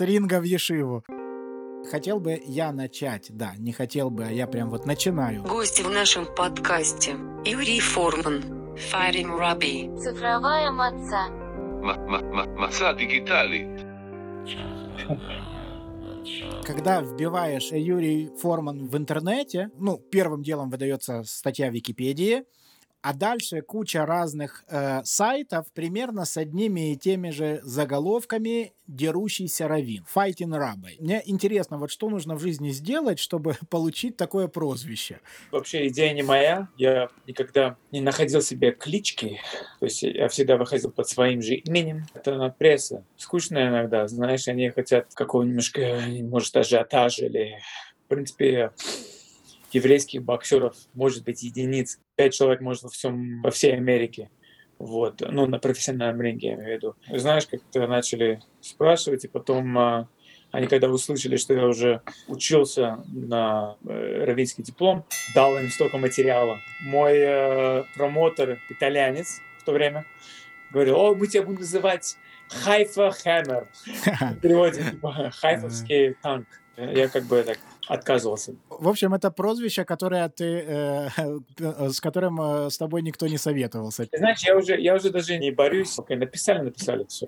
с ринга в Ешиву. Хотел бы я начать, да, не хотел бы, а я прям вот начинаю. Гости в нашем подкасте: Юрий Форман, Фарим Раби, Цифровая маца. Маца дигитали. Когда вбиваешь Юрий Форман в интернете, первым делом выдается статья в Википедии, а дальше куча разных сайтов примерно с одними и теми же заголовками: «Дерущийся раввин», «Fighting Rabbi». Мне интересно, вот что нужно в жизни сделать, чтобы получить такое прозвище? Вообще идея не моя. Я никогда не находил себе клички. То есть я всегда выходил под своим же именем. Это пресса. Скучно иногда, знаешь, они хотят какого-нибудь, может, ажиотажа или, в принципе... еврейских боксеров может быть единиц. 5 человек может во всей Америке. Вот. На профессиональном ринге, я имею в виду. Знаешь, как-то начали спрашивать, и потом они, когда услышали, что я уже учился на раввинский диплом, дал им столько материала. Мой промоутер, итальянец в то время, говорил: «О, мы тебя будем называть Хайфа Хэммер». В переводе типа «хайфовский танк». Я так отказывался. В общем, это прозвище, которое с которым с тобой никто не советовался. Знаешь, я уже даже не борюсь. Написали все.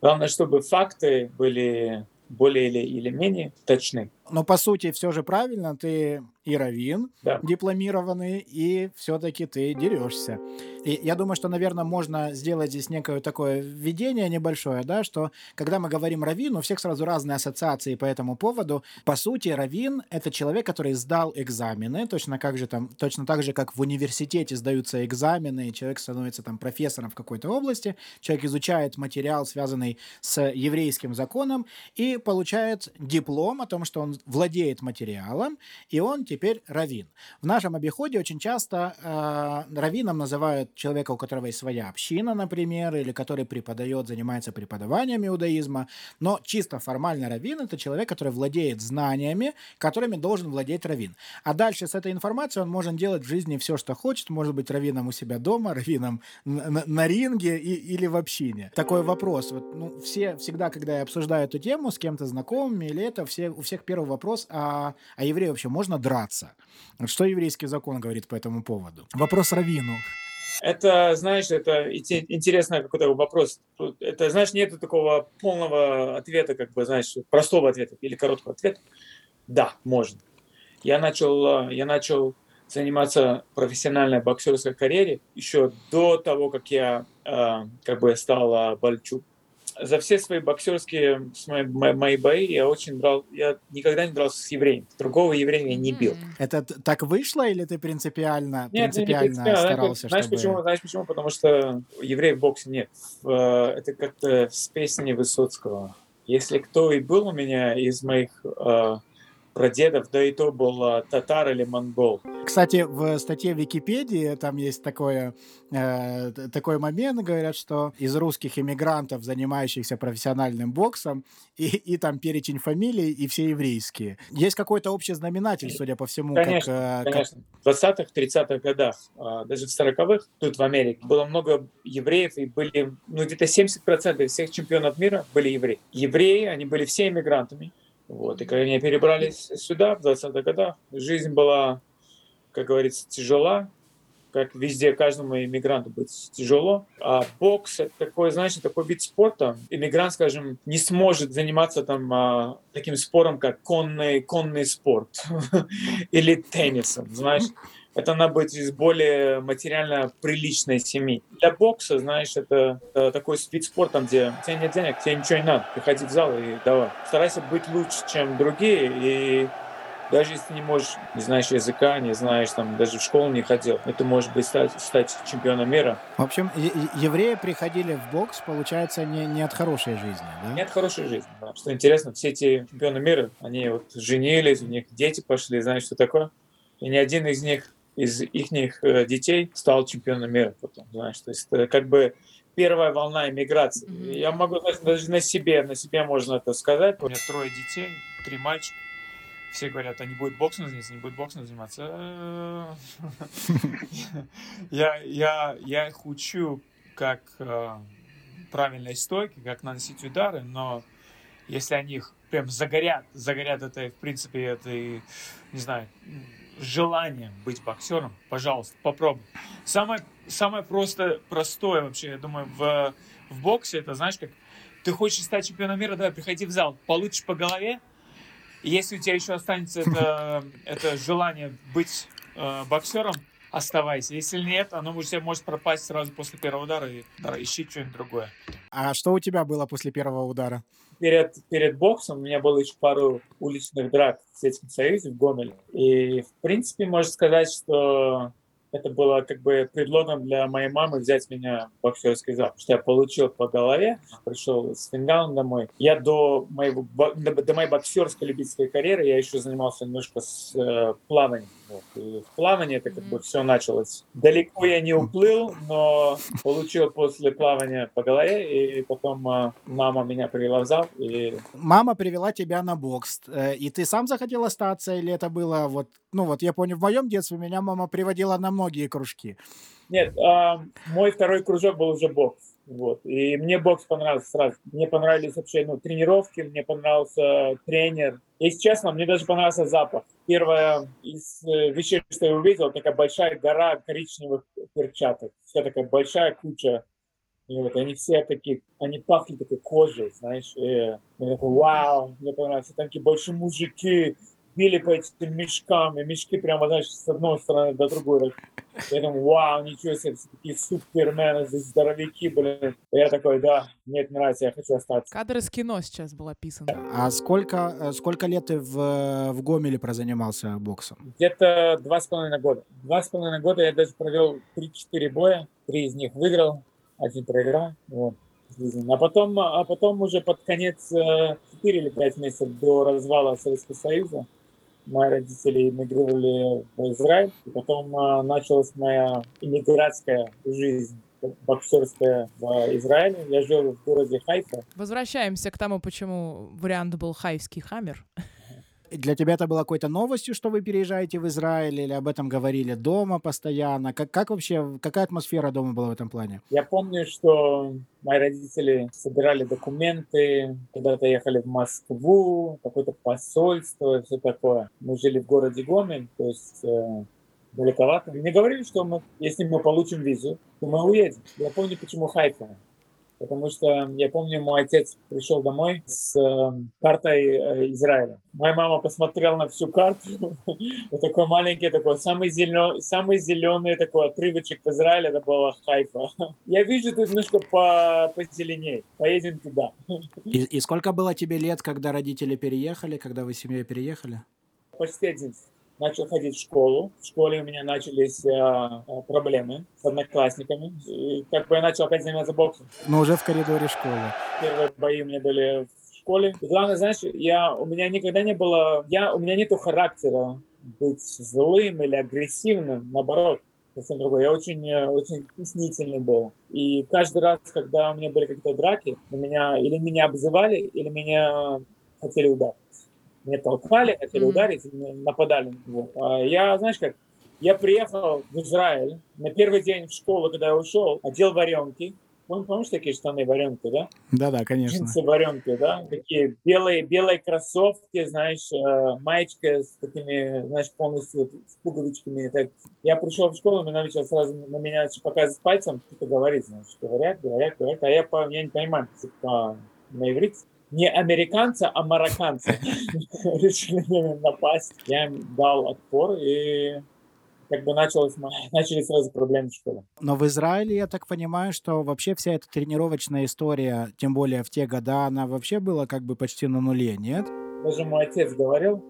Главное, чтобы факты были более или менее точны. Но по сути все же правильно. Ты и раввин, да, дипломированный, и все-таки ты дерешься. И я думаю, что, наверное, можно сделать здесь некое такое введение небольшое, да, что когда мы говорим раввин, у всех сразу разные ассоциации по этому поводу. По сути, раввин — это человек, который сдал экзамены, точно так же, как в университете сдаются экзамены, человек становится профессором в какой-то области, человек изучает материал, связанный с еврейским законом, и получает диплом о том, что он владеет материалом, и он теперь раввин. В нашем обиходе очень часто раввином называют человека, у которого есть своя община, например, или который занимается преподаванием иудаизма, но чисто формально раввин — это человек, который владеет знаниями, которыми должен владеть раввин. А дальше с этой информацией он может делать в жизни все, что хочет, может быть раввином у себя дома, раввином на ринге или в общине. Такой вопрос. Все всегда, когда я обсуждаю эту тему с кем-то знакомыми, или это у всех первый вопрос: а еврею вообще можно драться? Что еврейский закон говорит по этому поводу? Вопрос раввину. Это, знаешь, это интересный какой-то вопрос. Это, знаешь, нету такого полного ответа, простого ответа или короткого ответа. Да, можно. Я начал заниматься профессиональной боксерской карьерой еще до того, как я стал бальчук. За все свои боксерские мои бои я никогда не дрался с евреем. Другого еврея я не бил. Это так вышло, или ты принципиально старался? Знаешь почему? Потому что евреев в боксе нет. Это как-то с песни Высоцкого. Если кто и был у меня из моих прадедов, да и то был татар или монгол. Кстати, в статье в Википедии там есть такой момент, говорят, что из русских иммигрантов, занимающихся профессиональным боксом, и там перечень фамилий, и все еврейские. Есть какой-то общий знаменатель, судя по всему? Конечно. В 20-х, 30-х годах, даже в 40-х, тут в Америке было много евреев, и были где-то 70% всех чемпионов мира были евреи. Евреи, они были все иммигрантами. Вот. И когда они перебрались сюда в 20-х годах, жизнь была, как говорится, тяжела, как везде каждому иммигранту быть тяжело. А бокс — это такой вид спорта. Иммигрант, скажем, не сможет заниматься таким спором, как конный спорт или теннисом, знаешь. Это надо быть из более материально приличной семьи. Для бокса, знаешь, это такой вид спорта, где у тебя нет денег, тебе ничего не надо. Приходи в зал и давай. Старайся быть лучше, чем другие. И даже если не можешь, не знаешь языка, не знаешь, даже в школу не ходил, это может быть стать чемпионом мира. В общем, евреи приходили в бокс, получается, не от хорошей жизни, да? Не от хорошей жизни, да. Что интересно, все эти чемпионы мира, они женились, у них дети пошли, знаешь, что такое. И ни один из них из их детей стал чемпионом мира потом, знаешь, то есть первая волна эмиграции. Mm-hmm. Я могу даже на себе можно это сказать. У меня 3 детей, 3 мальчика. Все говорят: они будут боксом заниматься, не будут боксом заниматься. Я их учу, как правильной стойке, как наносить удары, но если они их прям загорят это, в принципе, это, не знаю, желание быть боксером, пожалуйста, попробуй. Самое простое вообще, я думаю, в боксе, это, знаешь, как ты хочешь стать чемпионом мира, давай, приходи в зал, получишь по голове, и если у тебя еще останется это желание быть боксером, оставайся. Если нет, оно у тебя может пропасть сразу после первого удара, и ищи что-нибудь другое. А что у тебя было после первого удара? Перед боксом у меня было еще пару уличных драк в Советском Союзе, в Гомеле. И, в принципе, можно сказать, что это было как бы предлогом для моей мамы взять меня в боксерский зал. Потому что я получил по голове, пришел с фингалом домой. Я до моей боксерской любительской карьеры я еще занимался немножко с плаванием. Вот. И в плавании это как бы все началось. Далеко я не уплыл, но получил после плавания по голове, и потом мама меня привела в зал. И... Мама привела тебя на бокс, и ты сам захотел остаться, или это было вот... Ну вот я помню, в моем детстве меня мама приводила на многие кружки. Нет, мой второй кружок был уже бокс. Вот. И мне бокс понравился сразу. Мне понравились вообще тренировки, мне понравился тренер. Если честно, мне даже понравился запах. Первое из вещей, что я увидел, такая большая гора коричневых перчаток. Вся такая большая куча. И вот они все такие, они пахли такой кожей, знаешь. И я такой, вау, мне понравилось. Там такие большие мужики били по этим мешкам. И мешки прямо, знаешь, с одной стороны до другой. Я думаю, вау, ничего себе, все такие супермены, здесь здоровяки, блин. Я такой, да, мне это нравится, я хочу остаться. Кадры с кино сейчас был описан. А сколько лет ты в Гомеле прозанимался боксом? Где-то 2,5 года. 2,5 года я даже провел 3-4 боя, 3 из них выиграл, 1 проиграл, вот. А потом уже под конец 4 или 5 месяцев до развала Советского Союза мои родители эмигрировали в Израиль, и потом началась моя эмигрантская жизнь, боксерская в Израиле. Я жил в городе Хайфа. Возвращаемся к тому, почему вариант был хайфский хаммер. Для тебя это было какой-то новостью, что вы переезжаете в Израиль, или об этом говорили дома постоянно? Как вообще, какая атмосфера дома была в этом плане? Я помню, что мои родители собирали документы, когда-то ехали в Москву, какое-то посольство, все такое. Мы жили в городе Гомель, то есть далековато. Мне говорили, что если мы получим визу, то мы уедем. Я помню, почему Хайфа. Потому что, я помню, мой отец пришел домой с картой Израиля. Моя мама посмотрела на всю карту. Вот такой маленький, такой самый зеленый такой отрывочек в Израиле, это была Хайфа. Я вижу, тут немножко позеленее. Поедем туда. И сколько было тебе лет, когда родители переехали, когда вы с семьей переехали? Почти 11. Начал ходить в школу. В школе у меня начались проблемы с одноклассниками. И как бы я начал опять заниматься боксом. Но уже в коридоре школы. Первые бои у меня были в школе. И главное, знаешь, у меня нету характера быть злым или агрессивным. Наоборот, совсем другое. Я очень стеснительный был. И каждый раз, когда у меня были какие-то драки, меня обзывали, или меня хотели ударить. Меня толкали, хотели ударить, нападали на него. Я приехал в Израиль на первый день в школу, когда я ушел, одел варенки. Помнишь такие штаны варенки, да? Да, конечно. Джинсы варенки, да? Такие белые кроссовки, знаешь, маечка с такими, знаешь, полностью с пуговичками. Так. Я пришел в школу, меня начал сразу на меня показывать пальцем, что-то говорить, значит, говорят. А я не понимаю, типа, на иврите. Не американца, а марокканца. Решили меня напасть. Я им дал отпор, и как бы начались сразу проблемы в школе. Но в Израиле, я так понимаю, что вообще вся эта тренировочная история, тем более в те годы, она вообще была как бы почти на нуле, нет? Даже мой отец говорил,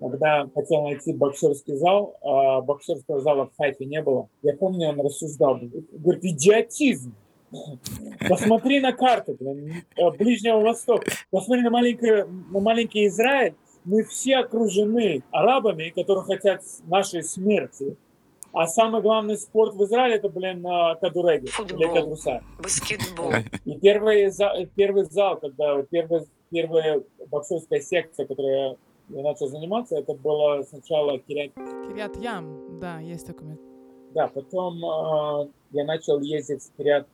когда хотел найти боксерский зал, а боксерского зала в Хайфе не было. Я помню, он рассуждал, говорит, идиотизм. Посмотри на карту Ближнего Востока. Посмотри на маленький Израиль. Мы все окружены арабами, которые хотят нашей смерти. А самый главный спорт в Израиле это, кадуреги. Футбол, или кадруса. Баскетбол. И первый зал, когда первая боксерская секция, которая я начал заниматься, это было сначала Кирьят Ям, да, есть такой. Да, потом я начал ездить в Кирьят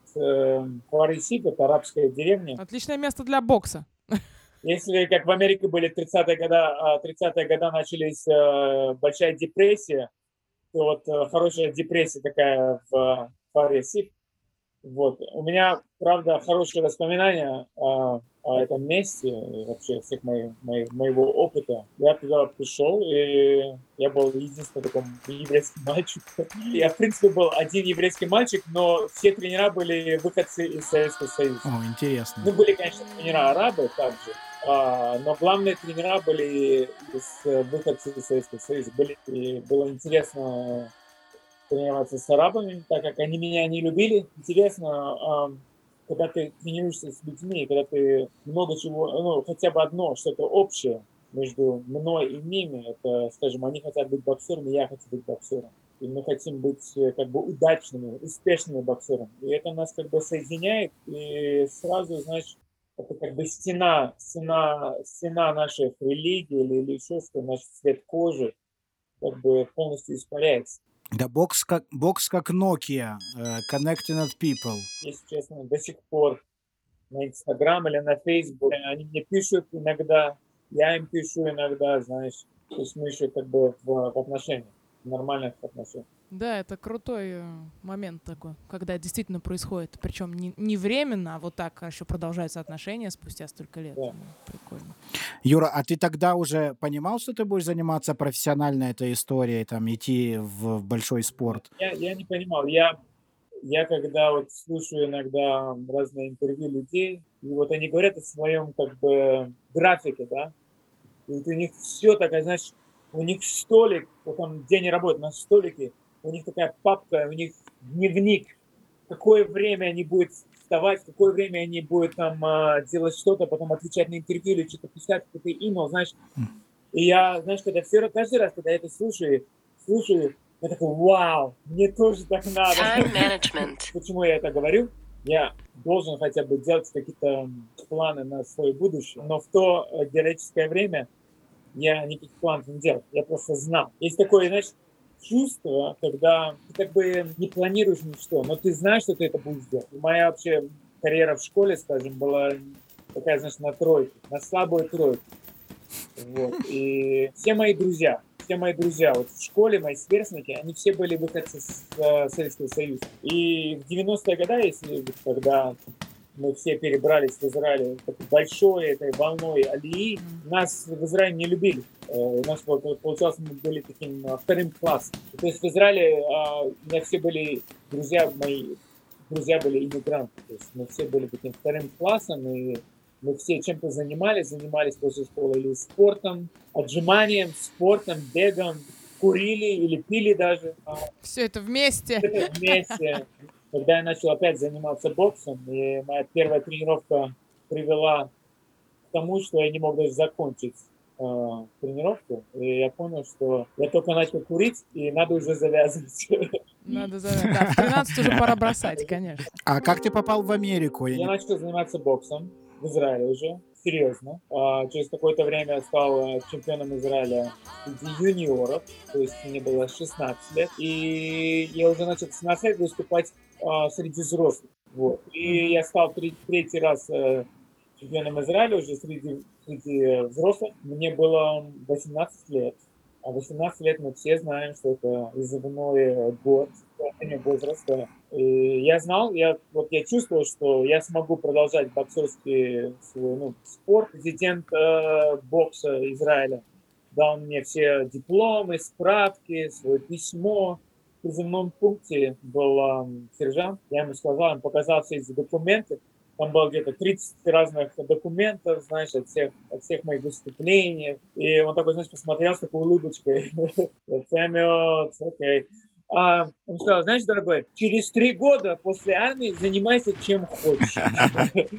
Хуарисип, это арабская деревня. Отличное место для бокса. Если, как в Америке были 30-е годы начались большая депрессия, то вот хорошая депрессия такая в Парисе. Вот. У меня, правда, хорошие воспоминания о этом месте, вообще всех моего опыта. Я туда пришел, и я был единственным таким еврейским мальчиком. Я, в принципе, был один еврейский мальчик, но все тренера были выходцы из Советского Союза. О, интересно. Ну, были, конечно, тренера арабы также, но главные тренера были выходцы из Советского Союза. Было интересно тренироваться с арабами, так как они меня не любили. Интересно, когда ты тренируешься с людьми, когда ты много чего, хотя бы одно, что-то общее между мной и ними, это, скажем, они хотят быть боксерами, я хочу быть боксером. И мы хотим быть как бы удачными, успешными боксерами. И это нас как бы соединяет, и сразу, значит, это как бы стена наших религий или еще что, наш цвет кожи как бы полностью испаряется. Да, бокс как Nokia, connecting people. Если честно, до сих пор на Инстаграм или на Фейсбук они мне пишут иногда, я им пишу иногда, знаешь, то есть мы еще как бы в отношениях, в нормальных отношениях. Да, это крутой момент такой, когда действительно происходит, причем не временно, а вот так еще продолжаются отношения спустя столько лет. Да. Прикольно. Юра, а ты тогда уже понимал, что ты будешь заниматься профессионально этой историей, там, идти в большой спорт? Я не понимал. Я когда вот слушаю иногда разные интервью людей, и вот они говорят о своем как бы графике, да, и вот у них все такое, знаешь, у них столик, вот там день работы на столике, у них такая папка, у них дневник, какое время они будут вставать, какое время они будут там делать что-то, потом отвечать на интервью или что-то писать, какой-то имейл, знаешь. И я, знаешь, каждый раз, когда я это слушаю, я такой, вау, мне тоже так надо. Time management. Почему я это говорю? Я должен хотя бы делать какие-то планы на свое будущее, но в то героическое время я никаких планов не делал, я просто знал. Есть такое, знаешь, чувство, когда ты как бы не планируешь ничего, но ты знаешь, что ты это будешь делать. Моя вообще карьера в школе, скажем, была такая, значит, на тройке, на слабую тройку. Вот. И все мои друзья вот в школе, мои сверстники, они все были выходцы из Советского Союза. И в 90-е годы, если когда мы все перебрались в Израиль такой большой этой волной алии, нас в Израиле не любили. У нас получалось, мы были таким вторым классом. То есть в Израиле у меня все были друзья, мои друзья были иммигранты. То есть мы все были таким вторым классом, и мы все чем-то занимались после школы или спортом, отжиманием, спортом, бегом, курили или пили даже. Все это вместе. Когда я начал опять заниматься боксом, и моя первая тренировка привела к тому, что я не мог даже закончить тренировку. И я понял, что я только начал курить, и надо уже завязывать. Надо завязывать. Да, в 13 уже пора бросать, конечно. А как ты попал в Америку? Я начал заниматься боксом в Израиле уже, серьезно. Через какое-то время я стал чемпионом Израиля юниоров, то есть мне было 16 лет. И я уже начал в 16 лет выступать среди взрослых. Вот. И я стал третий раз чемпионом Израиля уже среди взрослых. Мне было 18 лет. А 18 лет мы все знаем, что это изывной год, возраста. И я знал, я чувствовал, что я смогу продолжать боксерский свой спорт. Президент бокса Израиля дал мне все дипломы, справки, свое письмо. В призывном пункте был сержант, я ему сказал, он показал все эти документы, там было где-то 30 разных документов, знаешь, от всех моих выступлений, и он такой, знаешь, посмотрел с такой улыбочкой, окей. Он сказал, знаешь, дорогой, через 3 года после армии занимайся чем хочешь.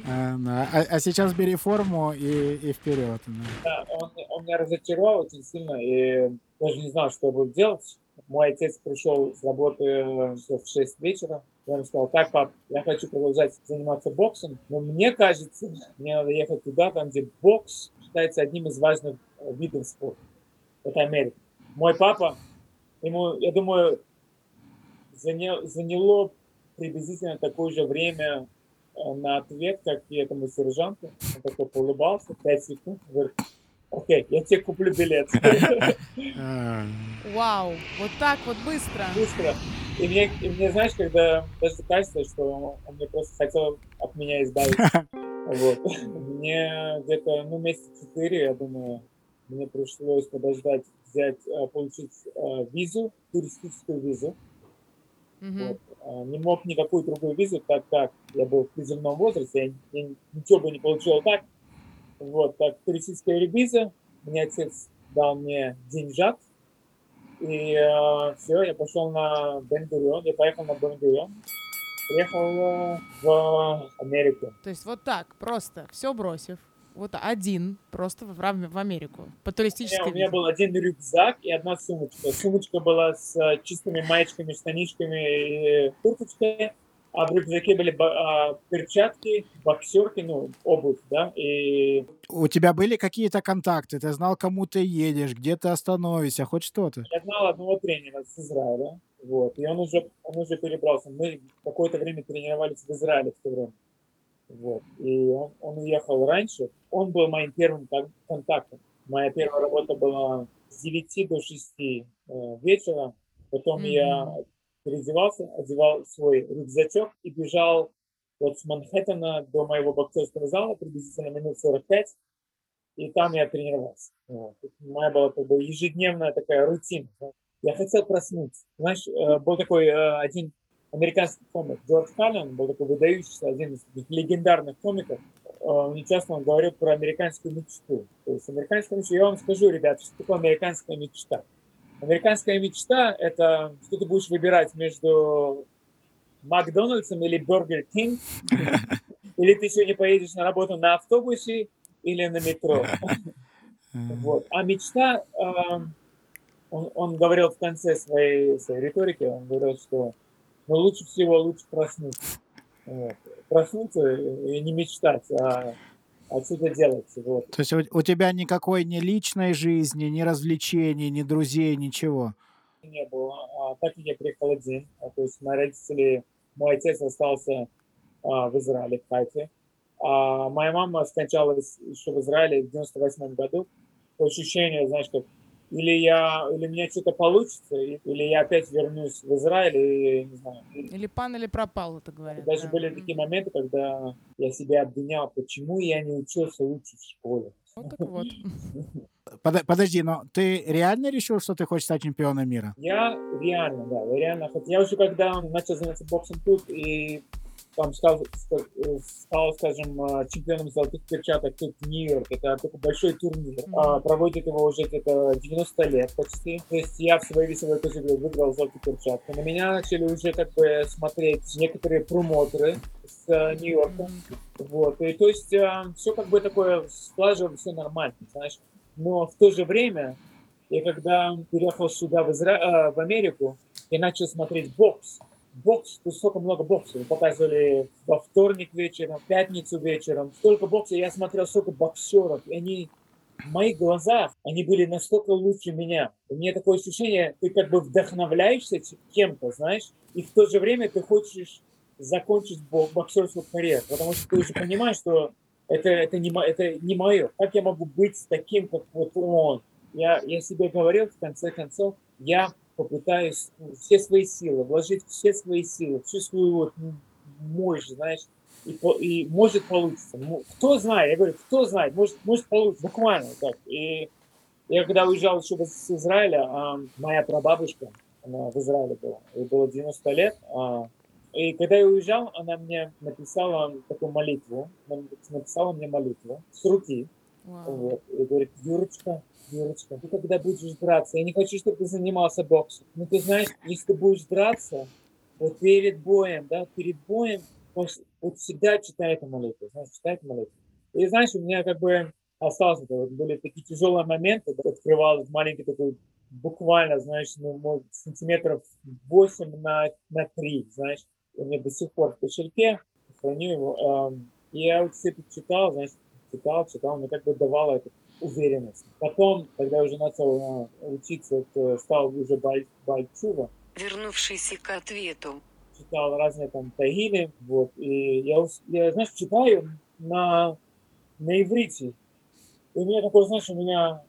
А сейчас бери форму и вперед. Да, он меня разочаровал очень сильно, и даже не знал, что я буду делать. Мой отец пришел с работы в 6 вечера. Я ему сказал, так, пап, я хочу продолжать заниматься боксом, но мне кажется, мне надо ехать туда, там, где бокс считается одним из важных видов спорта. Это Америка. Мой папа, ему, я думаю, заняло приблизительно такое же время на ответ, как и этому сержанту. Он такой улыбался, 5 секунд, говорит: окей, я тебе куплю билет. Вау, вот так вот быстро. Быстро. И мне, знаешь, когда даже кажется, что он мне просто хотел от меня избавиться. Вот. Мне где-то, месяца 4, я думаю, мне пришлось подождать, получить визу, туристическую визу. Mm-hmm. Вот. Не мог никакую другую визу, так как я был в призывном возрасте, я ничего бы не получил так. Вот, так, туристическая виза, мне отец дал мне деньжат, и все, я пошел на Бен-Гурион, я поехал на Бен-Гурион, приехал в Америку. То есть вот так, просто все бросив, вот один, просто в Америку, по туристической визе. У меня был один рюкзак и одна сумочка. Сумочка была с чистыми маечками, штанишками и курточкой. А в рюкзаке были перчатки, боксерки, обувь, да, и... У тебя были какие-то контакты? Ты знал, кому ты едешь, где ты остановишься, хоть что-то? Я знал одного тренера с Израиля, вот, и он уже перебрался. Мы какое-то время тренировались в Израиле в то время, вот, и он уехал раньше. Он был моим первым контактом. Моя первая работа была с 9 до 6 вечера, потом я... переодевался, одевал свой рюкзачок и бежал вот с Манхэттена до моего боксерского зала, приблизительно минут 45, и там я тренировался. Вот. Моя была как бы ежедневная такая рутина. Я хотел проснуться. Знаешь, был такой один американский комик, Джордж Каннен, был такой выдающийся, один из легендарных комиков. Нечестно он говорил про американскую мечту. То есть американская мечта, я вам скажу, ребята, что такое американская мечта. Американская мечта – это что ты будешь выбирать между Макдональдсом или Бургер Кинг, или ты сегодня поедешь на работу на автобусе или на метро. Вот. А мечта, он говорил в конце своей риторики, он говорил, что лучше всего проснуться. Проснуться и не мечтать, а что-то делать. Вот. То есть у тебя никакой ни личной жизни, ни развлечений, ни друзей, ничего? Не было. Так как я приехал один. То есть мои родители, мой отец остался в Израиле, в Хайфе. А моя мама скончалась еще в Израиле в 98 году. По ощущению, знаешь, как или у меня что-то получится, или я опять вернусь в Израиль, и не знаю. Или пан, или пропал, это говорят. Даже были такие моменты, когда я себя обвинял, почему я не учился лучше в школе. Ну так вот. Подожди, но ты реально решил, что ты хочешь стать чемпионом мира? Я реально. Я уже когда начал заниматься боксом тут и там стал, скажем, чемпионом золотых перчаток тут в Нью-Йорке. Это такой большой турнир. Проводит его уже где-то 90 лет почти. То есть я в своей весовой категории выиграл золотые перчатки. На меня начали уже как бы смотреть некоторые промоутеры с Нью-Йорка. Вот. И то есть все как бы такое слажено, все нормально, знаешь. Но в то же время, я когда переехал сюда, в Америку, я начал смотреть бокс. Бокс, тут столько много бокса. Показывали во вторник вечером, в пятницу вечером. Столько бокса, я смотрел столько боксеров. И они, в моих глазах, они были настолько лучше меня. У меня такое ощущение, ты как бы вдохновляешься кем-то, знаешь, и в то же время ты хочешь закончить боксерскую карьеру, потому что ты уже понимаешь, что это не мое. Как я могу быть таким, как вот он? Я себе говорил, в конце концов, я попытаюсь вложить все свои силы, всю свою вот мощь, знаешь, и может получится. Кто знает, я говорю, может получится, буквально так. И я когда уезжал еще с Израиля, моя прабабушка, она в Израиле была, ей было 90 лет, и когда я уезжал, она мне написала такую молитву, с руки. Вот. И говорит: Юрочка, ты когда будешь драться, я не хочу, чтобы ты занимался боксом, но ты знаешь, если ты будешь драться, вот перед боем, вот всегда читай эту молитву, И знаешь, у меня как бы осталось, вот, были такие тяжелые моменты, да, открывал маленький такой, буквально, знаешь, может, сантиметров 8 на 3, знаешь, у меня до сих пор в кошельке, храню его, я вот все читал, знаешь, читал, мне как бы давало это уверенность. Потом, когда я уже начал учиться, стал уже Бааль тшува. Вернувшийся к ответу. читал разные там тагили, вот, и я знаешь, читаю на иврите. И у меня такое, знаешь, у меня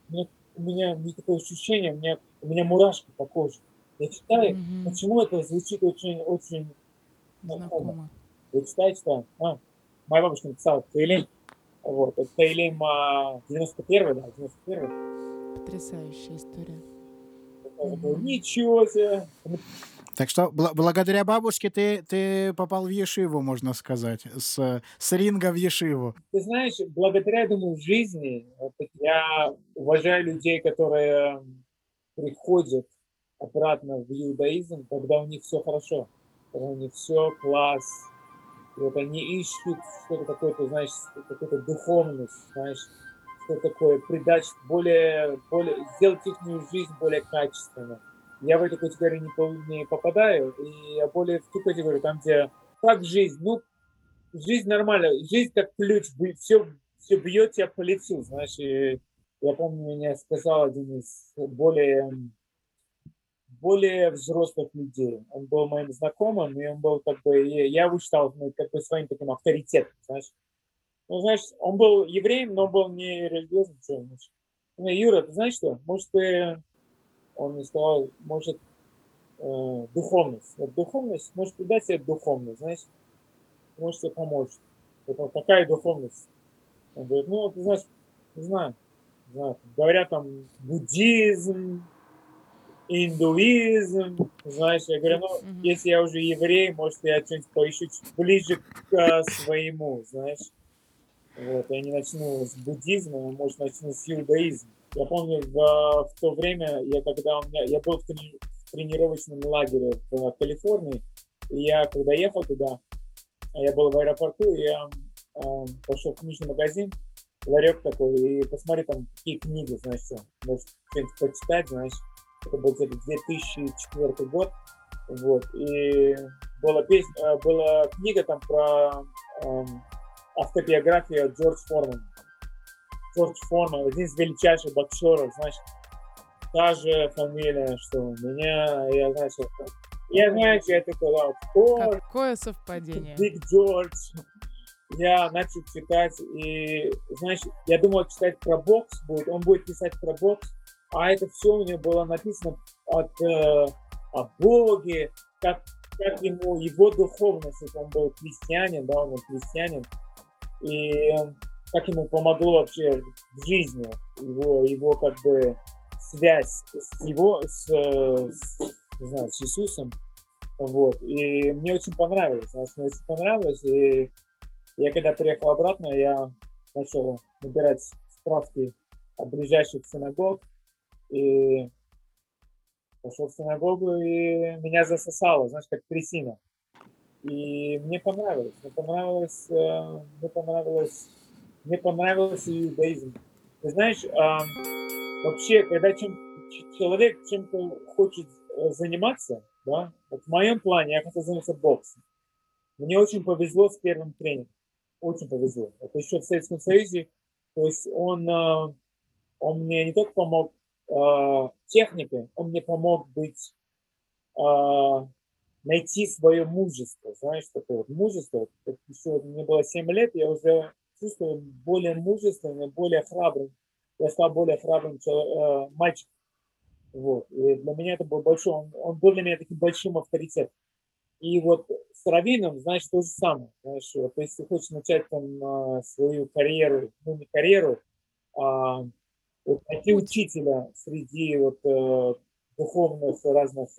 такое ощущение, у меня мурашки по коже. Я читаю, почему это звучит очень-очень знакомо. Я читаю. Моя бабушка написала Теилим. Вот, это Теилим 91-й. Потрясающая история. Ничего себе! Так что благодаря бабушке ты попал в Ешиву, можно сказать, с ринга в Ешиву. Ты знаешь, благодаря этому жизни я уважаю людей, которые приходят обратно в иудаизм, когда у них все хорошо, когда у них все класс. И вот они ищут что-то такое, знаешь, какую-то духовность, знаешь, что-то такое, придать более, сделать их жизнь более качественной. Я в эту категорию не попадаю, и я более в ту категорию, там, где как жизнь, жизнь нормальная, жизнь как ключ, все бьет тебя по лицу, знаешь, и я помню, мне сказал один из более взрослых людей, он был моим знакомым, и он был как бы, я его считал как бы своим таким авторитетом, знаешь. Ну, знаешь, он был евреем, но был не религиозным человеком. Юра, ты знаешь что, может, ты... Он мне сказал, может, духовность. Вот духовность, может, придать себе духовность, знаешь, может тебе помочь. Поэтому, какая духовность? Он говорит, ты знаешь, не знаю. Говорят, там, буддизм, индуизм, знаешь. Я говорю, если я уже еврей, может, я что-нибудь поищу ближе к своему, знаешь. Вот, я не начну с буддизма, а может, начну с иудаизма. Я помню, в то время, я был в тренировочном лагере в Калифорнии, и я, когда ехал туда, я был в аэропорту, я пошел в книжный магазин, ларек такой, и посмотри там, какие книги, знаешь, может, что-нибудь почитать, знаешь, это был 2004 год, вот, и была книга там про автобиографию Джорджа Формана. Джордж Форман, один из величайших боксеров, значит, та же фамилия, что у меня, я такой, какое совпадение. Биг Джордж. Я начал читать, и, знаешь, я думал, читать про бокс будет, он будет писать про бокс, а это все у него было написано о Боге, как ему, его духовность, он был христианин, да, он был христианин, и как ему помогло вообще в жизни его как бы связь с Иисусом, вот, и мне очень понравилось, и я когда приехал обратно, я начал набирать справки о ближайших синагог, и пошел в синагогу, и меня засосало, знаешь, как трясина, и мне понравился иудаизм. Ты знаешь, вообще, когда человек чем-то хочет заниматься, да, вот в моем плане я хотел заниматься боксом. Мне очень повезло с первым тренером. Очень повезло. Это еще в Советском Союзе. То есть он мне не только помог техникой, он мне помог найти свое мужество. Знаешь, такое вот мужество. Еще мне было 7 лет, я уже чувствую более мужественным, более храбрым. Я стал более храбрым мальчиком. Вот. И для меня это был большой... Он был для меня таким большим авторитетом. И вот с раввином, знаешь, то же самое. Знаешь, вот, если ты хочешь начать там свою карьеру, не карьеру, а вот, найти учителя среди вот духовных разных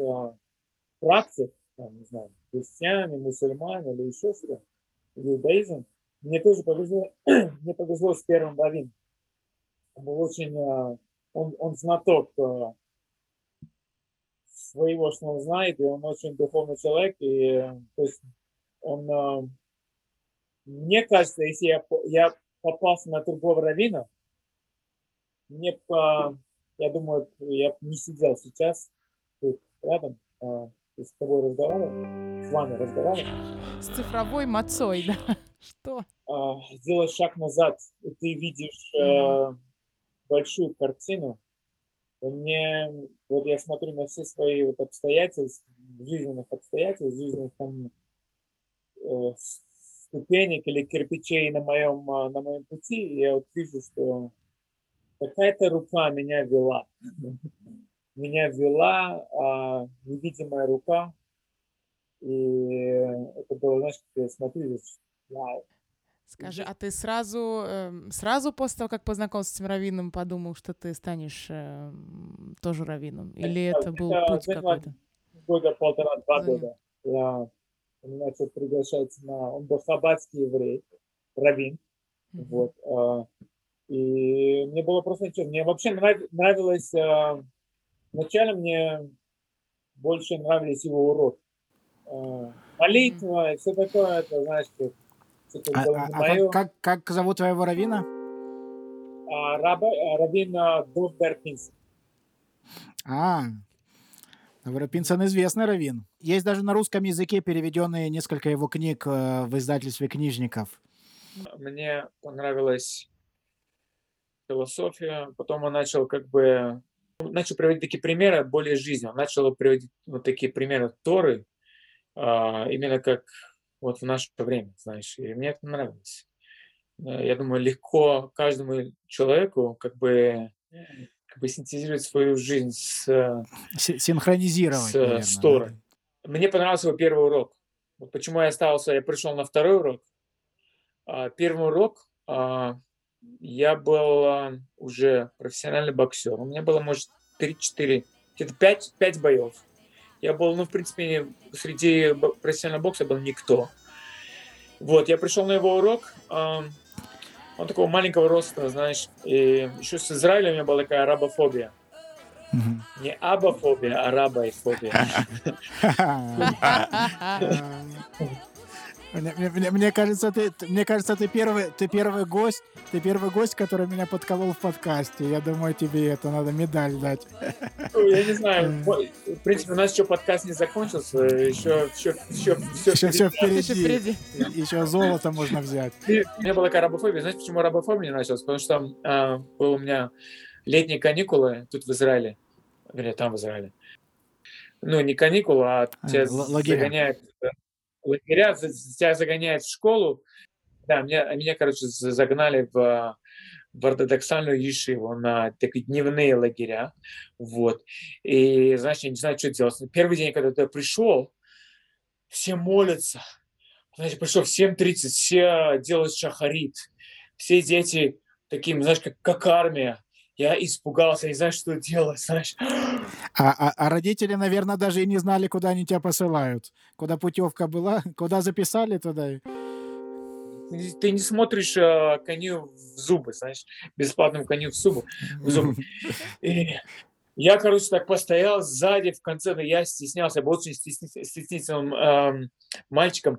практик, там, не знаю, христиане, мусульмане или еще что-то, иудаизм, мне тоже повезло, мне повезло с первым раввином. Он был очень, он знаток своего, что он знает, и он очень духовный человек, и то есть он, мне кажется, если я попался на другого раввина, я думаю, я не сидел сейчас тут рядом, с тобой разговаривал, с вами разговаривал. С цифровой мацой, да. Что? Делаешь шаг назад, и ты видишь большую картину, Мне, вот я смотрю на все свои вот обстоятельства, жизненных там ступенек или кирпичей на моем пути, и я вот вижу, что какая-то рука меня вела. Меня вела невидимая рука, и это было, знаешь, как я смотрю, вау. Скажи, а ты сразу после того, как познакомился с этим раввином, подумал, что ты станешь тоже раввином? Или это был путь какой-то? Года полтора-два года. Я начал приглашать на... Он был хабадский еврей, раввин. Mm-hmm. Вот. И мне было просто ничего. Мне вообще нравилось... Вначале мне больше нравились его уроки. Молитва и все такое, это, знаешь, как зовут твоего раввина? Раввин Добберпинц. Добберпинц, он известный раввин. Есть даже на русском языке переведенные несколько его книг в издательстве книжников. Мне понравилась философия. Потом он начал приводить такие примеры более жизни. Он начал приводить вот такие примеры Торы, именно как вот в наше время, знаешь, и мне это нравилось. Я думаю, легко каждому человеку как бы синтезировать свою жизнь синхронизировать, с Торой. Да. Мне понравился его первый урок. Вот почему я пришел на второй урок. Первый урок я был уже профессиональный боксер. У меня было, может, 3-4, где-то 5 боев. Я был, в принципе, среди профессионального бокса был никто. Вот, я пришел на его урок. Он такого маленького роста, знаешь. И еще с Израиля у меня была такая арабофобия. Mm-hmm. Не абофобия, а арабофобия. Мне кажется, ты первый гость, который меня подколол в подкасте. Я думаю, тебе это надо медаль дать. Я не знаю. В принципе, у нас еще подкаст не закончился. Еще все впереди. Еще золото можно взять. У меня была такая рабофобия. Знаете, почему рабофобия не началась? Потому что там были у меня летние каникулы тут в Израиле. Или там в Израиле. Не каникулы, а тебя загоняют. Лагеря, тебя загоняют в школу. Да, меня загнали в ортодоксальную ешиву на такие дневные лагеря. Вот. И, знаешь, я не знаю, что делать. Первый день, когда я пришел, все молятся. Значит, пришел в 7:30, все делают шахарит. Все дети такие, знаешь, как армия. Я испугался, не знаю, что делать, знаешь. А родители, наверное, даже и не знали, куда они тебя посылают. Куда путевка была, куда записали, туда и... Ты не смотришь коню в зубы, знаешь, бесплатному коню в зубы. И я, так постоял сзади, в конце, но я стеснялся, был очень стеснительным мальчиком.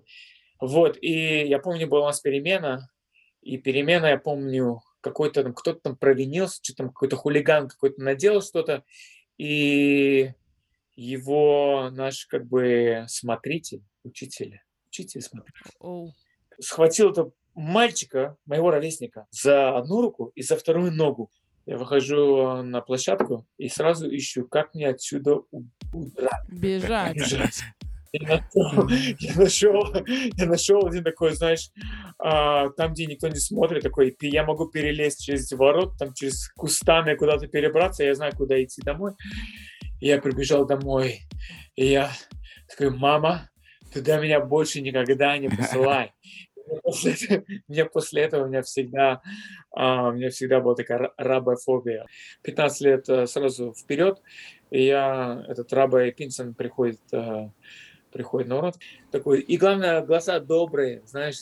Вот, и я помню, была у нас перемена, я помню... Какой-то там кто-то там провинился, что-то там какой-то хулиган какой-то наделал что-то, и его наш смотритель, учитель-смотритель, схватил этого мальчика, моего ровесника, за одну руку и за вторую ногу. Я выхожу на площадку и сразу ищу, как мне отсюда удрать. Бежать. Я нашел один такой, знаешь, там, где никто не смотрит, такой, я могу перелезть через ворот, там через кустами куда-то перебраться, я знаю, куда идти домой. И я прибежал домой, и я такой: мама, туда меня больше никогда не посылай. После этого у меня всегда была такая рабофобия. 15 лет сразу вперед, и этот рабой Пинсон приходит на урок. Такой, и главное, глаза добрые, знаешь.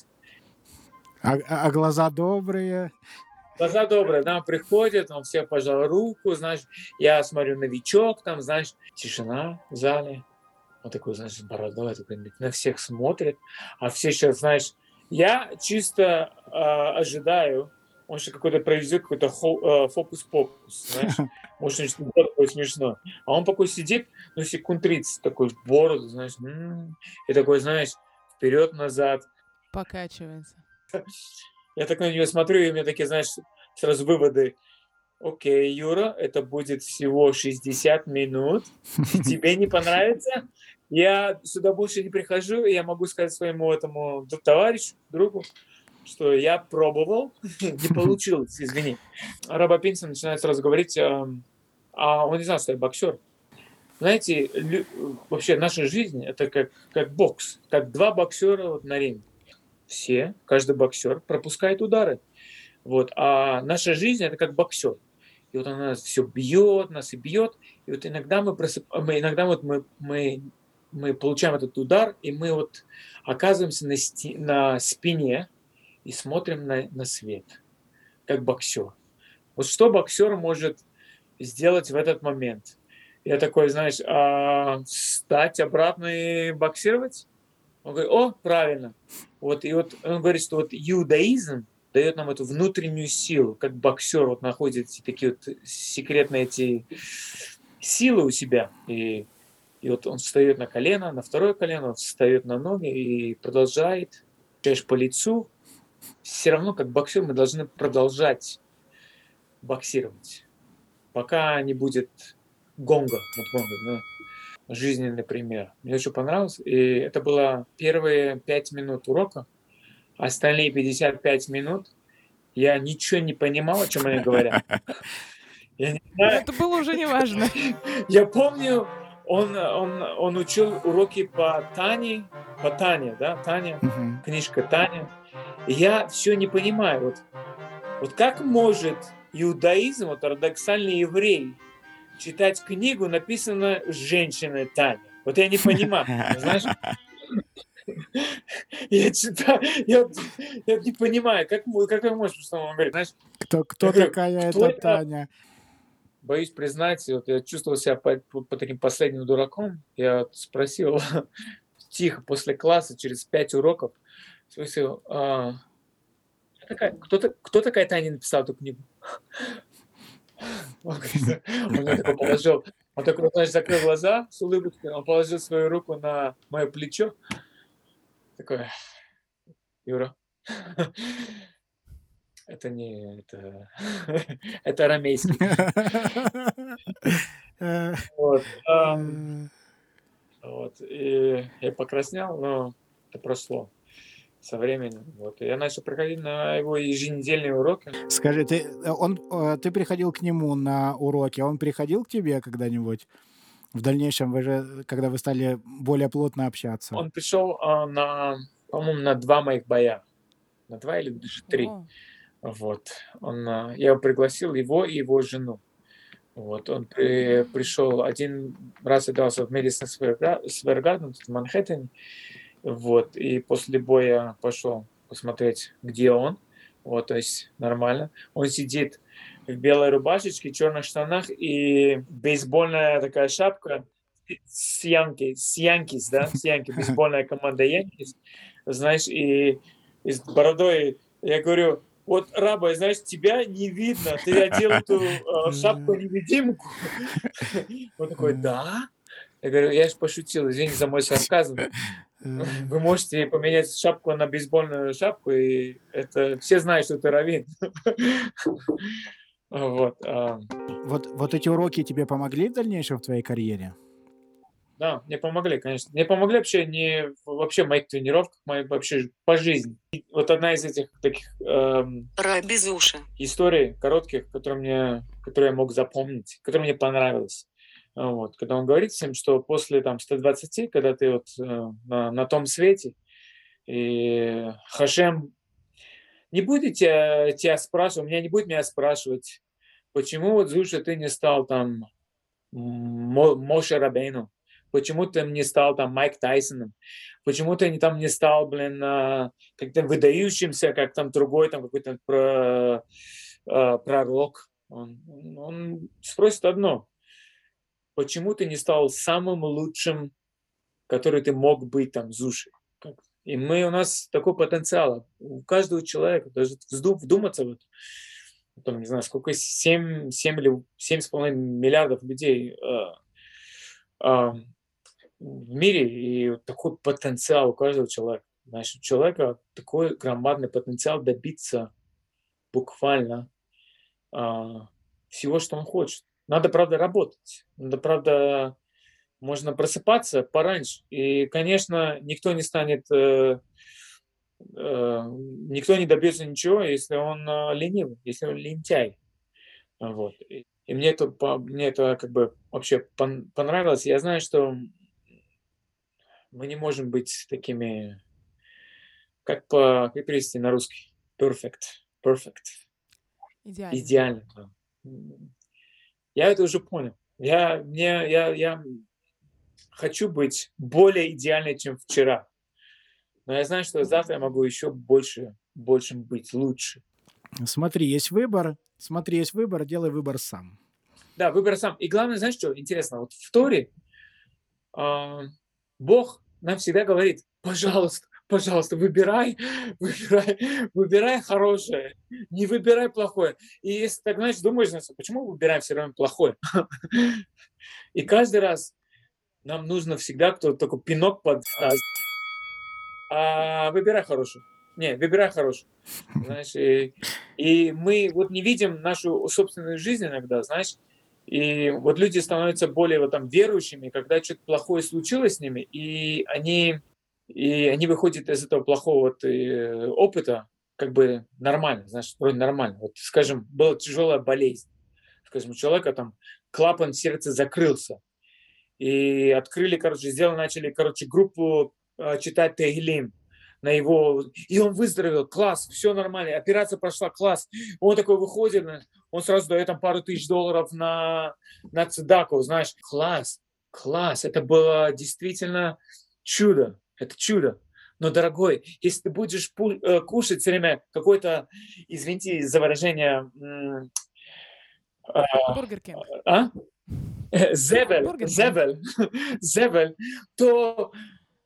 А глаза добрые? Глаза добрые, да, приходит, он всех пожал руку, знаешь. Я смотрю, новичок там, знаешь, тишина в зале. Он такой, знаешь, бородой, такой, на всех смотрит. А все сейчас, знаешь, я чисто ожидаю, он еще какой-то проведет какой-то фокус-покус, знаешь. Может, он что-то такое смешное. А он такой сидит, секунд 30, такой в бороду, знаешь, и такой, знаешь, вперед-назад. Покачивается. Я так на нее смотрю, и у меня такие, знаешь, сразу выводы. Окей, Юра, это будет всего 60 минут. Тебе не понравится? Я сюда больше не прихожу, и я могу сказать своему этому товарищу, другу, что я пробовал, не получилось, извини. Робопинс начинает сразу говорить, а он не знал, что я боксер. Знаете, вообще наша жизнь – это как бокс, как два боксера вот на ринге. Каждый боксер пропускает удары. Вот. А наша жизнь – это как боксер. И вот она нас все бьет, нас и бьет. И вот иногда мы получаем этот удар, и мы вот оказываемся на спине и смотрим на свет, как боксер. Вот что боксер может сделать в этот момент? Я такой, знаешь, встать обратно и боксировать? Он говорит, правильно. Вот, и вот он говорит, что вот иудаизм дает нам эту внутреннюю силу, как боксер вот находит такие вот секретные эти силы у себя. И вот он встает на колено, на второе колено, он встает на ноги и продолжает. Чаешь по лицу. Все равно, как боксер, мы должны продолжать боксировать, пока не будет гонга. Вот гонга, да? Жизненный пример. Мне очень понравилось. И это было первые 5 минут урока. Остальные 55 минут я ничего не понимал, о чем они говорят. Это было уже не важно. Я помню, он учил уроки по Тане, книжка Таня. И я все не понимаю. Вот как может иудаизм, вот ортодоксальный еврей, читать книгу, написанную женщиной Таней? Вот я не понимаю, знаешь? Я читаю, я не понимаю, как он может, что он говорит, знаешь? Кто такая эта Таня? Боюсь признать, вот я чувствовал себя по таким последним дураком. Я спросил тихо после класса, через 5 уроков, спросил, кто такая Таня написала эту книгу? Он мне такой положил, он такой, знаешь, закрыл глаза с улыбкой, он положил свою руку на мое плечо. Такое, Юра, это не это, это арамейский. Вот, и я покраснел, но это прошло со временем. Вот, и я начал приходить на его еженедельные уроки. Скажи, ты приходил к нему на уроки, а он приходил к тебе когда-нибудь? В дальнейшем, вы же, когда вы стали более плотно общаться. Он пришел по-моему, на 2 моих боя. На 2 или даже 3. О. Вот. Я пригласил его и его жену. Вот. Он пришел один раз, отдался в Мэдисон Сквер Гарден, в Манхэттене. Вот. И после боя пошел посмотреть, где он. Вот, то есть нормально. Он сидит в белой рубашечке, черных штанах и бейсбольная такая шапка с Янкис, бейсбольная команда Янкис, знаешь, и с бородой. Я говорю, вот, Раба, знаешь, тебя не видно, ты одел эту шапку-невидимку. Он такой, да? Я говорю, я же пошутил, извини за мой сарказм. Вы можете поменять шапку на бейсбольную шапку, и это все знают, что ты раввин. Вот эти уроки тебе помогли в дальнейшем в твоей карьере? Да, мне помогли, конечно. Мне помогли вообще в моих тренировках, вообще по жизни. И вот одна из этих таких историй коротких, которые я мог запомнить, которые мне понравились. Вот, когда он говорит всем, что после 120, когда ты вот на том свете, и Хашем не будет тебя спрашивать, меня не будет меня спрашивать, почему вот, Зуша, ты не стал Моше Рабейну, почему ты не стал Майк Тайсоном, почему ты не стал, как-то выдающимся, как другой какой-то пророк. Он спросит одно. Почему ты не стал самым лучшим, который ты мог быть Зушей? И у нас такой потенциал. У каждого человека, даже вдуматься, вот, не знаю, сколько, 7 или 7,5 миллиардов людей в мире, и такой потенциал у каждого человека. Значит, у человека такой громадный потенциал добиться буквально всего, что он хочет. Надо, правда, работать. Надо, правда, можно просыпаться пораньше. И, конечно, никто не станет, никто не добьется ничего, если он ленивый, если он лентяй. Вот. И мне это как бы вообще понравилось. Я знаю, что мы не можем быть такими, как перевести на русский? Perfect. Идеально. Я это уже понял. Я хочу быть более идеальным, чем вчера. Но я знаю, что завтра я могу еще больше быть, лучше. Смотри, есть выбор, делай выбор сам. Да, выбор сам. И главное, знаешь, что интересно? Вот в Торе Бог нам всегда говорит: пожалуйста, выбирай хорошее, не выбирай плохое. И если так, значит, думаешь, почему мы выбираем все равно плохое? И каждый раз нам нужно всегда кто-то такой пинок под... выбирай хорошее. Не, выбирай хорошее. Знаешь, и мы вот не видим нашу собственную жизнь иногда, знаешь, и вот люди становятся более вот там верующими, когда что-то плохое случилось с ними, и они выходят из этого плохого вот опыта как бы нормально, знаешь, вроде нормально. Вот, скажем, была тяжелая болезнь. Скажем, у человека там клапан сердца закрылся. И открыли, начали группу читать Теилим на его... И он выздоровел, класс, все нормально, операция прошла, класс. Он такой выходит, он сразу дает там $2000 на Цедаку, знаешь. Класс, это было действительно чудо. Это чудо. Но, дорогой, если ты будешь кушать все время какой-то, извините за выражение... Бургер Кинг. Зевель. То,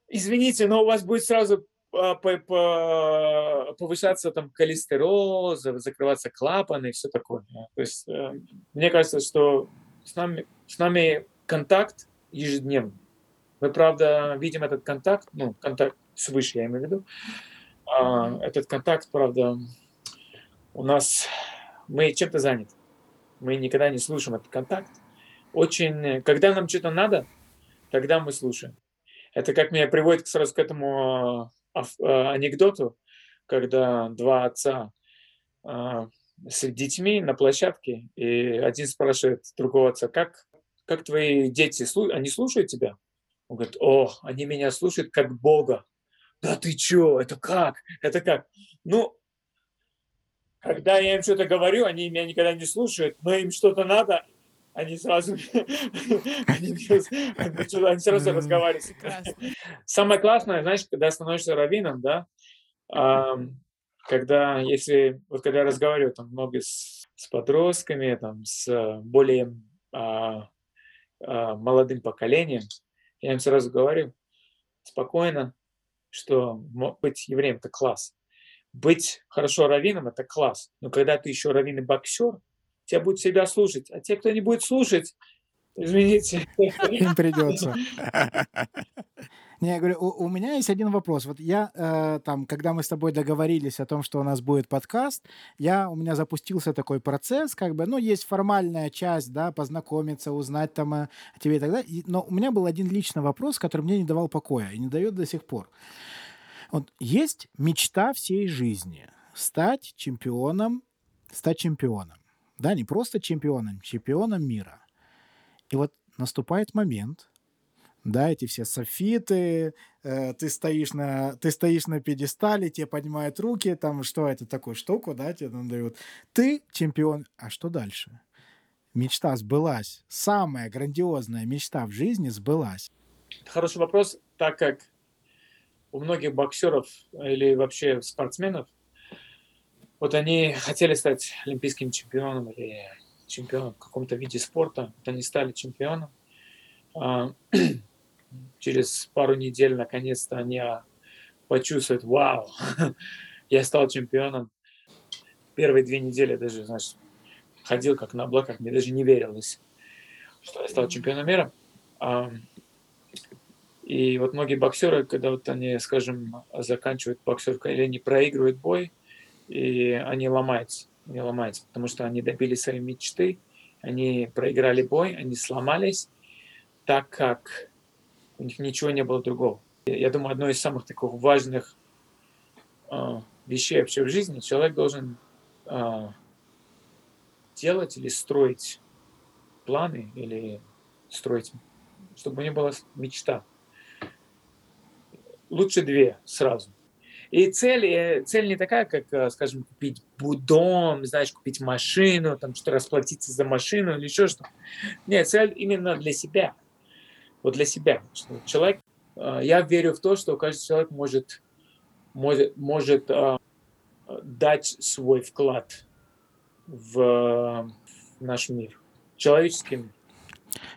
извините, но у вас будет сразу повышаться там холестерол, закрываться клапаны и все такое. То есть мне кажется, что с нами контакт ежедневный. Мы, правда, видим этот контакт, контакт свыше, я имею в виду. Этот контакт, правда, у нас... Мы чем-то заняты. Мы никогда не слушаем этот контакт. Когда нам что-то надо, тогда мы слушаем. Это как меня приводит сразу к этому анекдоту, когда два отца с детьми на площадке, и один спрашивает другого отца: как твои дети, они слушают тебя? Он говорит: они меня слушают как Бога. Да ты чё, это как? Когда я им что-то говорю, они меня никогда не слушают, но им что-то надо, они сразу разговаривают. Самое классное, знаешь, когда становишься раввином, да, когда я разговариваю там много с подростками, там, с более молодым поколением, я им сразу говорю спокойно, что быть евреем – это класс. Быть хорошо раввином – это класс. Но когда ты еще раввин и боксер, тебя будут всегда слушать. А те, кто не будет слушать, извините. Им придется. Я говорю, у меня есть один вопрос. Вот я когда мы с тобой договорились о том, что у нас будет подкаст, у меня запустился такой процесс, есть формальная часть, да, познакомиться, узнать там о тебе и так далее. Но у меня был один личный вопрос, который мне не давал покоя и не дает до сих пор. Вот есть мечта всей жизни – стать чемпионом. Да, не просто чемпионом мира. И вот наступает момент, да, эти все софиты, ты стоишь на пьедестале, тебе поднимают руки, там, что это такое, штуку, да, тебе там дают. Ты чемпион, а что дальше? Мечта сбылась, самая грандиозная мечта в жизни сбылась. Хороший вопрос, так как у многих боксеров или вообще спортсменов, вот они хотели стать олимпийским чемпионом или чемпионом в каком-то виде спорта, вот они стали чемпионом. Через пару недель наконец-то они почувствуют: вау, я стал чемпионом. Первые 2 недели даже, знаешь, ходил как на облаках, мне даже не верилось, что я стал чемпионом мира. И вот многие боксеры, когда вот они, скажем, заканчивают боксерку или они проигрывают бой, и они ломаются, потому что они добились своей мечты, Они проиграли бой, они сломались, так как у них ничего не было другого. Я думаю, одно из самых таких важных вещей вообще в жизни человек должен делать или строить планы, или строить, чтобы у него была мечта. Лучше две сразу. И цель не такая, как, скажем, купить дом, знаешь, купить машину, там, что расплатиться за машину или еще что-то. Нет, цель именно для себя. Вот для себя. Что человек, я верю в то, что каждый человек может дать свой вклад в наш мир, человеческий мир.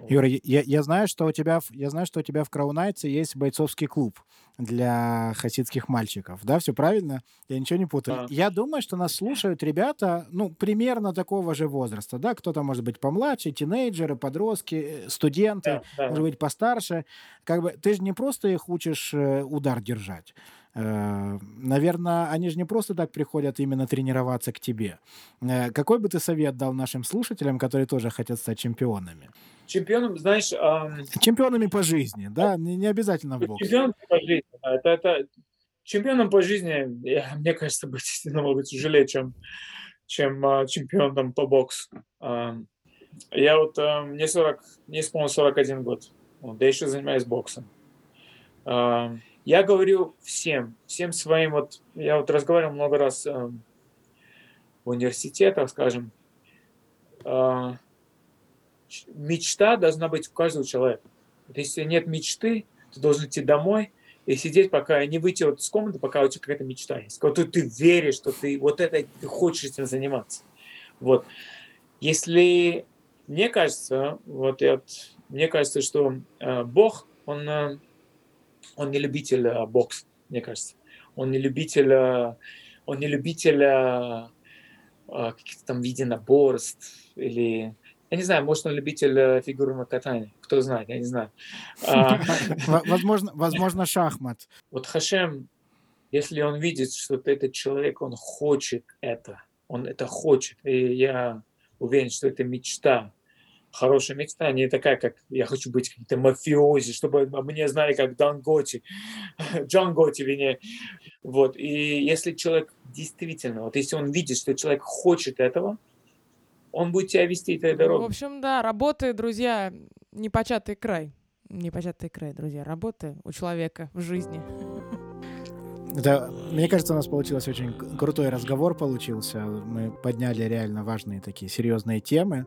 Юра, я знаю, что у тебя в Краунайтсе есть бойцовский клуб для хасидских мальчиков. Да, все правильно? Я ничего не путаю. Да. Я думаю, что нас слушают ребята, примерно такого же возраста, да? Кто-то, может быть, помладше, тинейджеры, подростки, студенты, да. Может быть, постарше. Ты же не просто их учишь удар держать. Наверное, они же не просто так приходят именно тренироваться к тебе. Какой бы ты совет дал нашим слушателям, которые тоже хотят стать чемпионами? Чемпионами по жизни, да? Не обязательно в боксе. Чемпионом по жизни. Чемпионом по жизни, мне кажется, будет намного тяжелее, чем чемпионом по боксу. Мне исполнилось 41 год. Да еще занимаюсь боксом. Я говорю всем своим, я разговаривал много раз в университетах, скажем, мечта должна быть у каждого человека. Если нет мечты, ты должен идти домой и сидеть, пока не выйти из комнаты, пока у тебя какая-то мечта есть. Когда ты веришь, что ты ты хочешь этим заниматься. Вот. Если мне кажется, что Бог, Он не любитель бокса, мне кажется. Он не любитель каких-то там единоборств или... Я не знаю, может, он любитель фигурного катания. Кто знает, я не знаю. Возможно, шахмат. Вот Хашем, если он видит, что этот человек, он хочет это. Он это хочет. И я уверен, что это мечта. Хорошая мечта, не такая, как я хочу быть каким-то мафиози, чтобы мне знали, как Джон Готти, вернее. Вот. И если человек действительно, если он видит, что человек хочет этого, он будет тебя вести этой дорогой. В общем, да, работы, друзья, непочатый край. Непочатый край, друзья, работы у человека в жизни. Да, мне кажется, у нас получился очень крутой разговор . Мы подняли реально важные такие серьезные темы.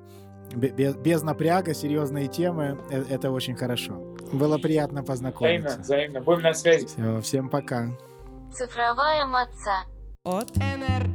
Без напряга, серьезные темы. Это очень хорошо. Было приятно познакомиться. Взаимно. Будем на связи. Всем пока. Цифровая маца. От EnerJew.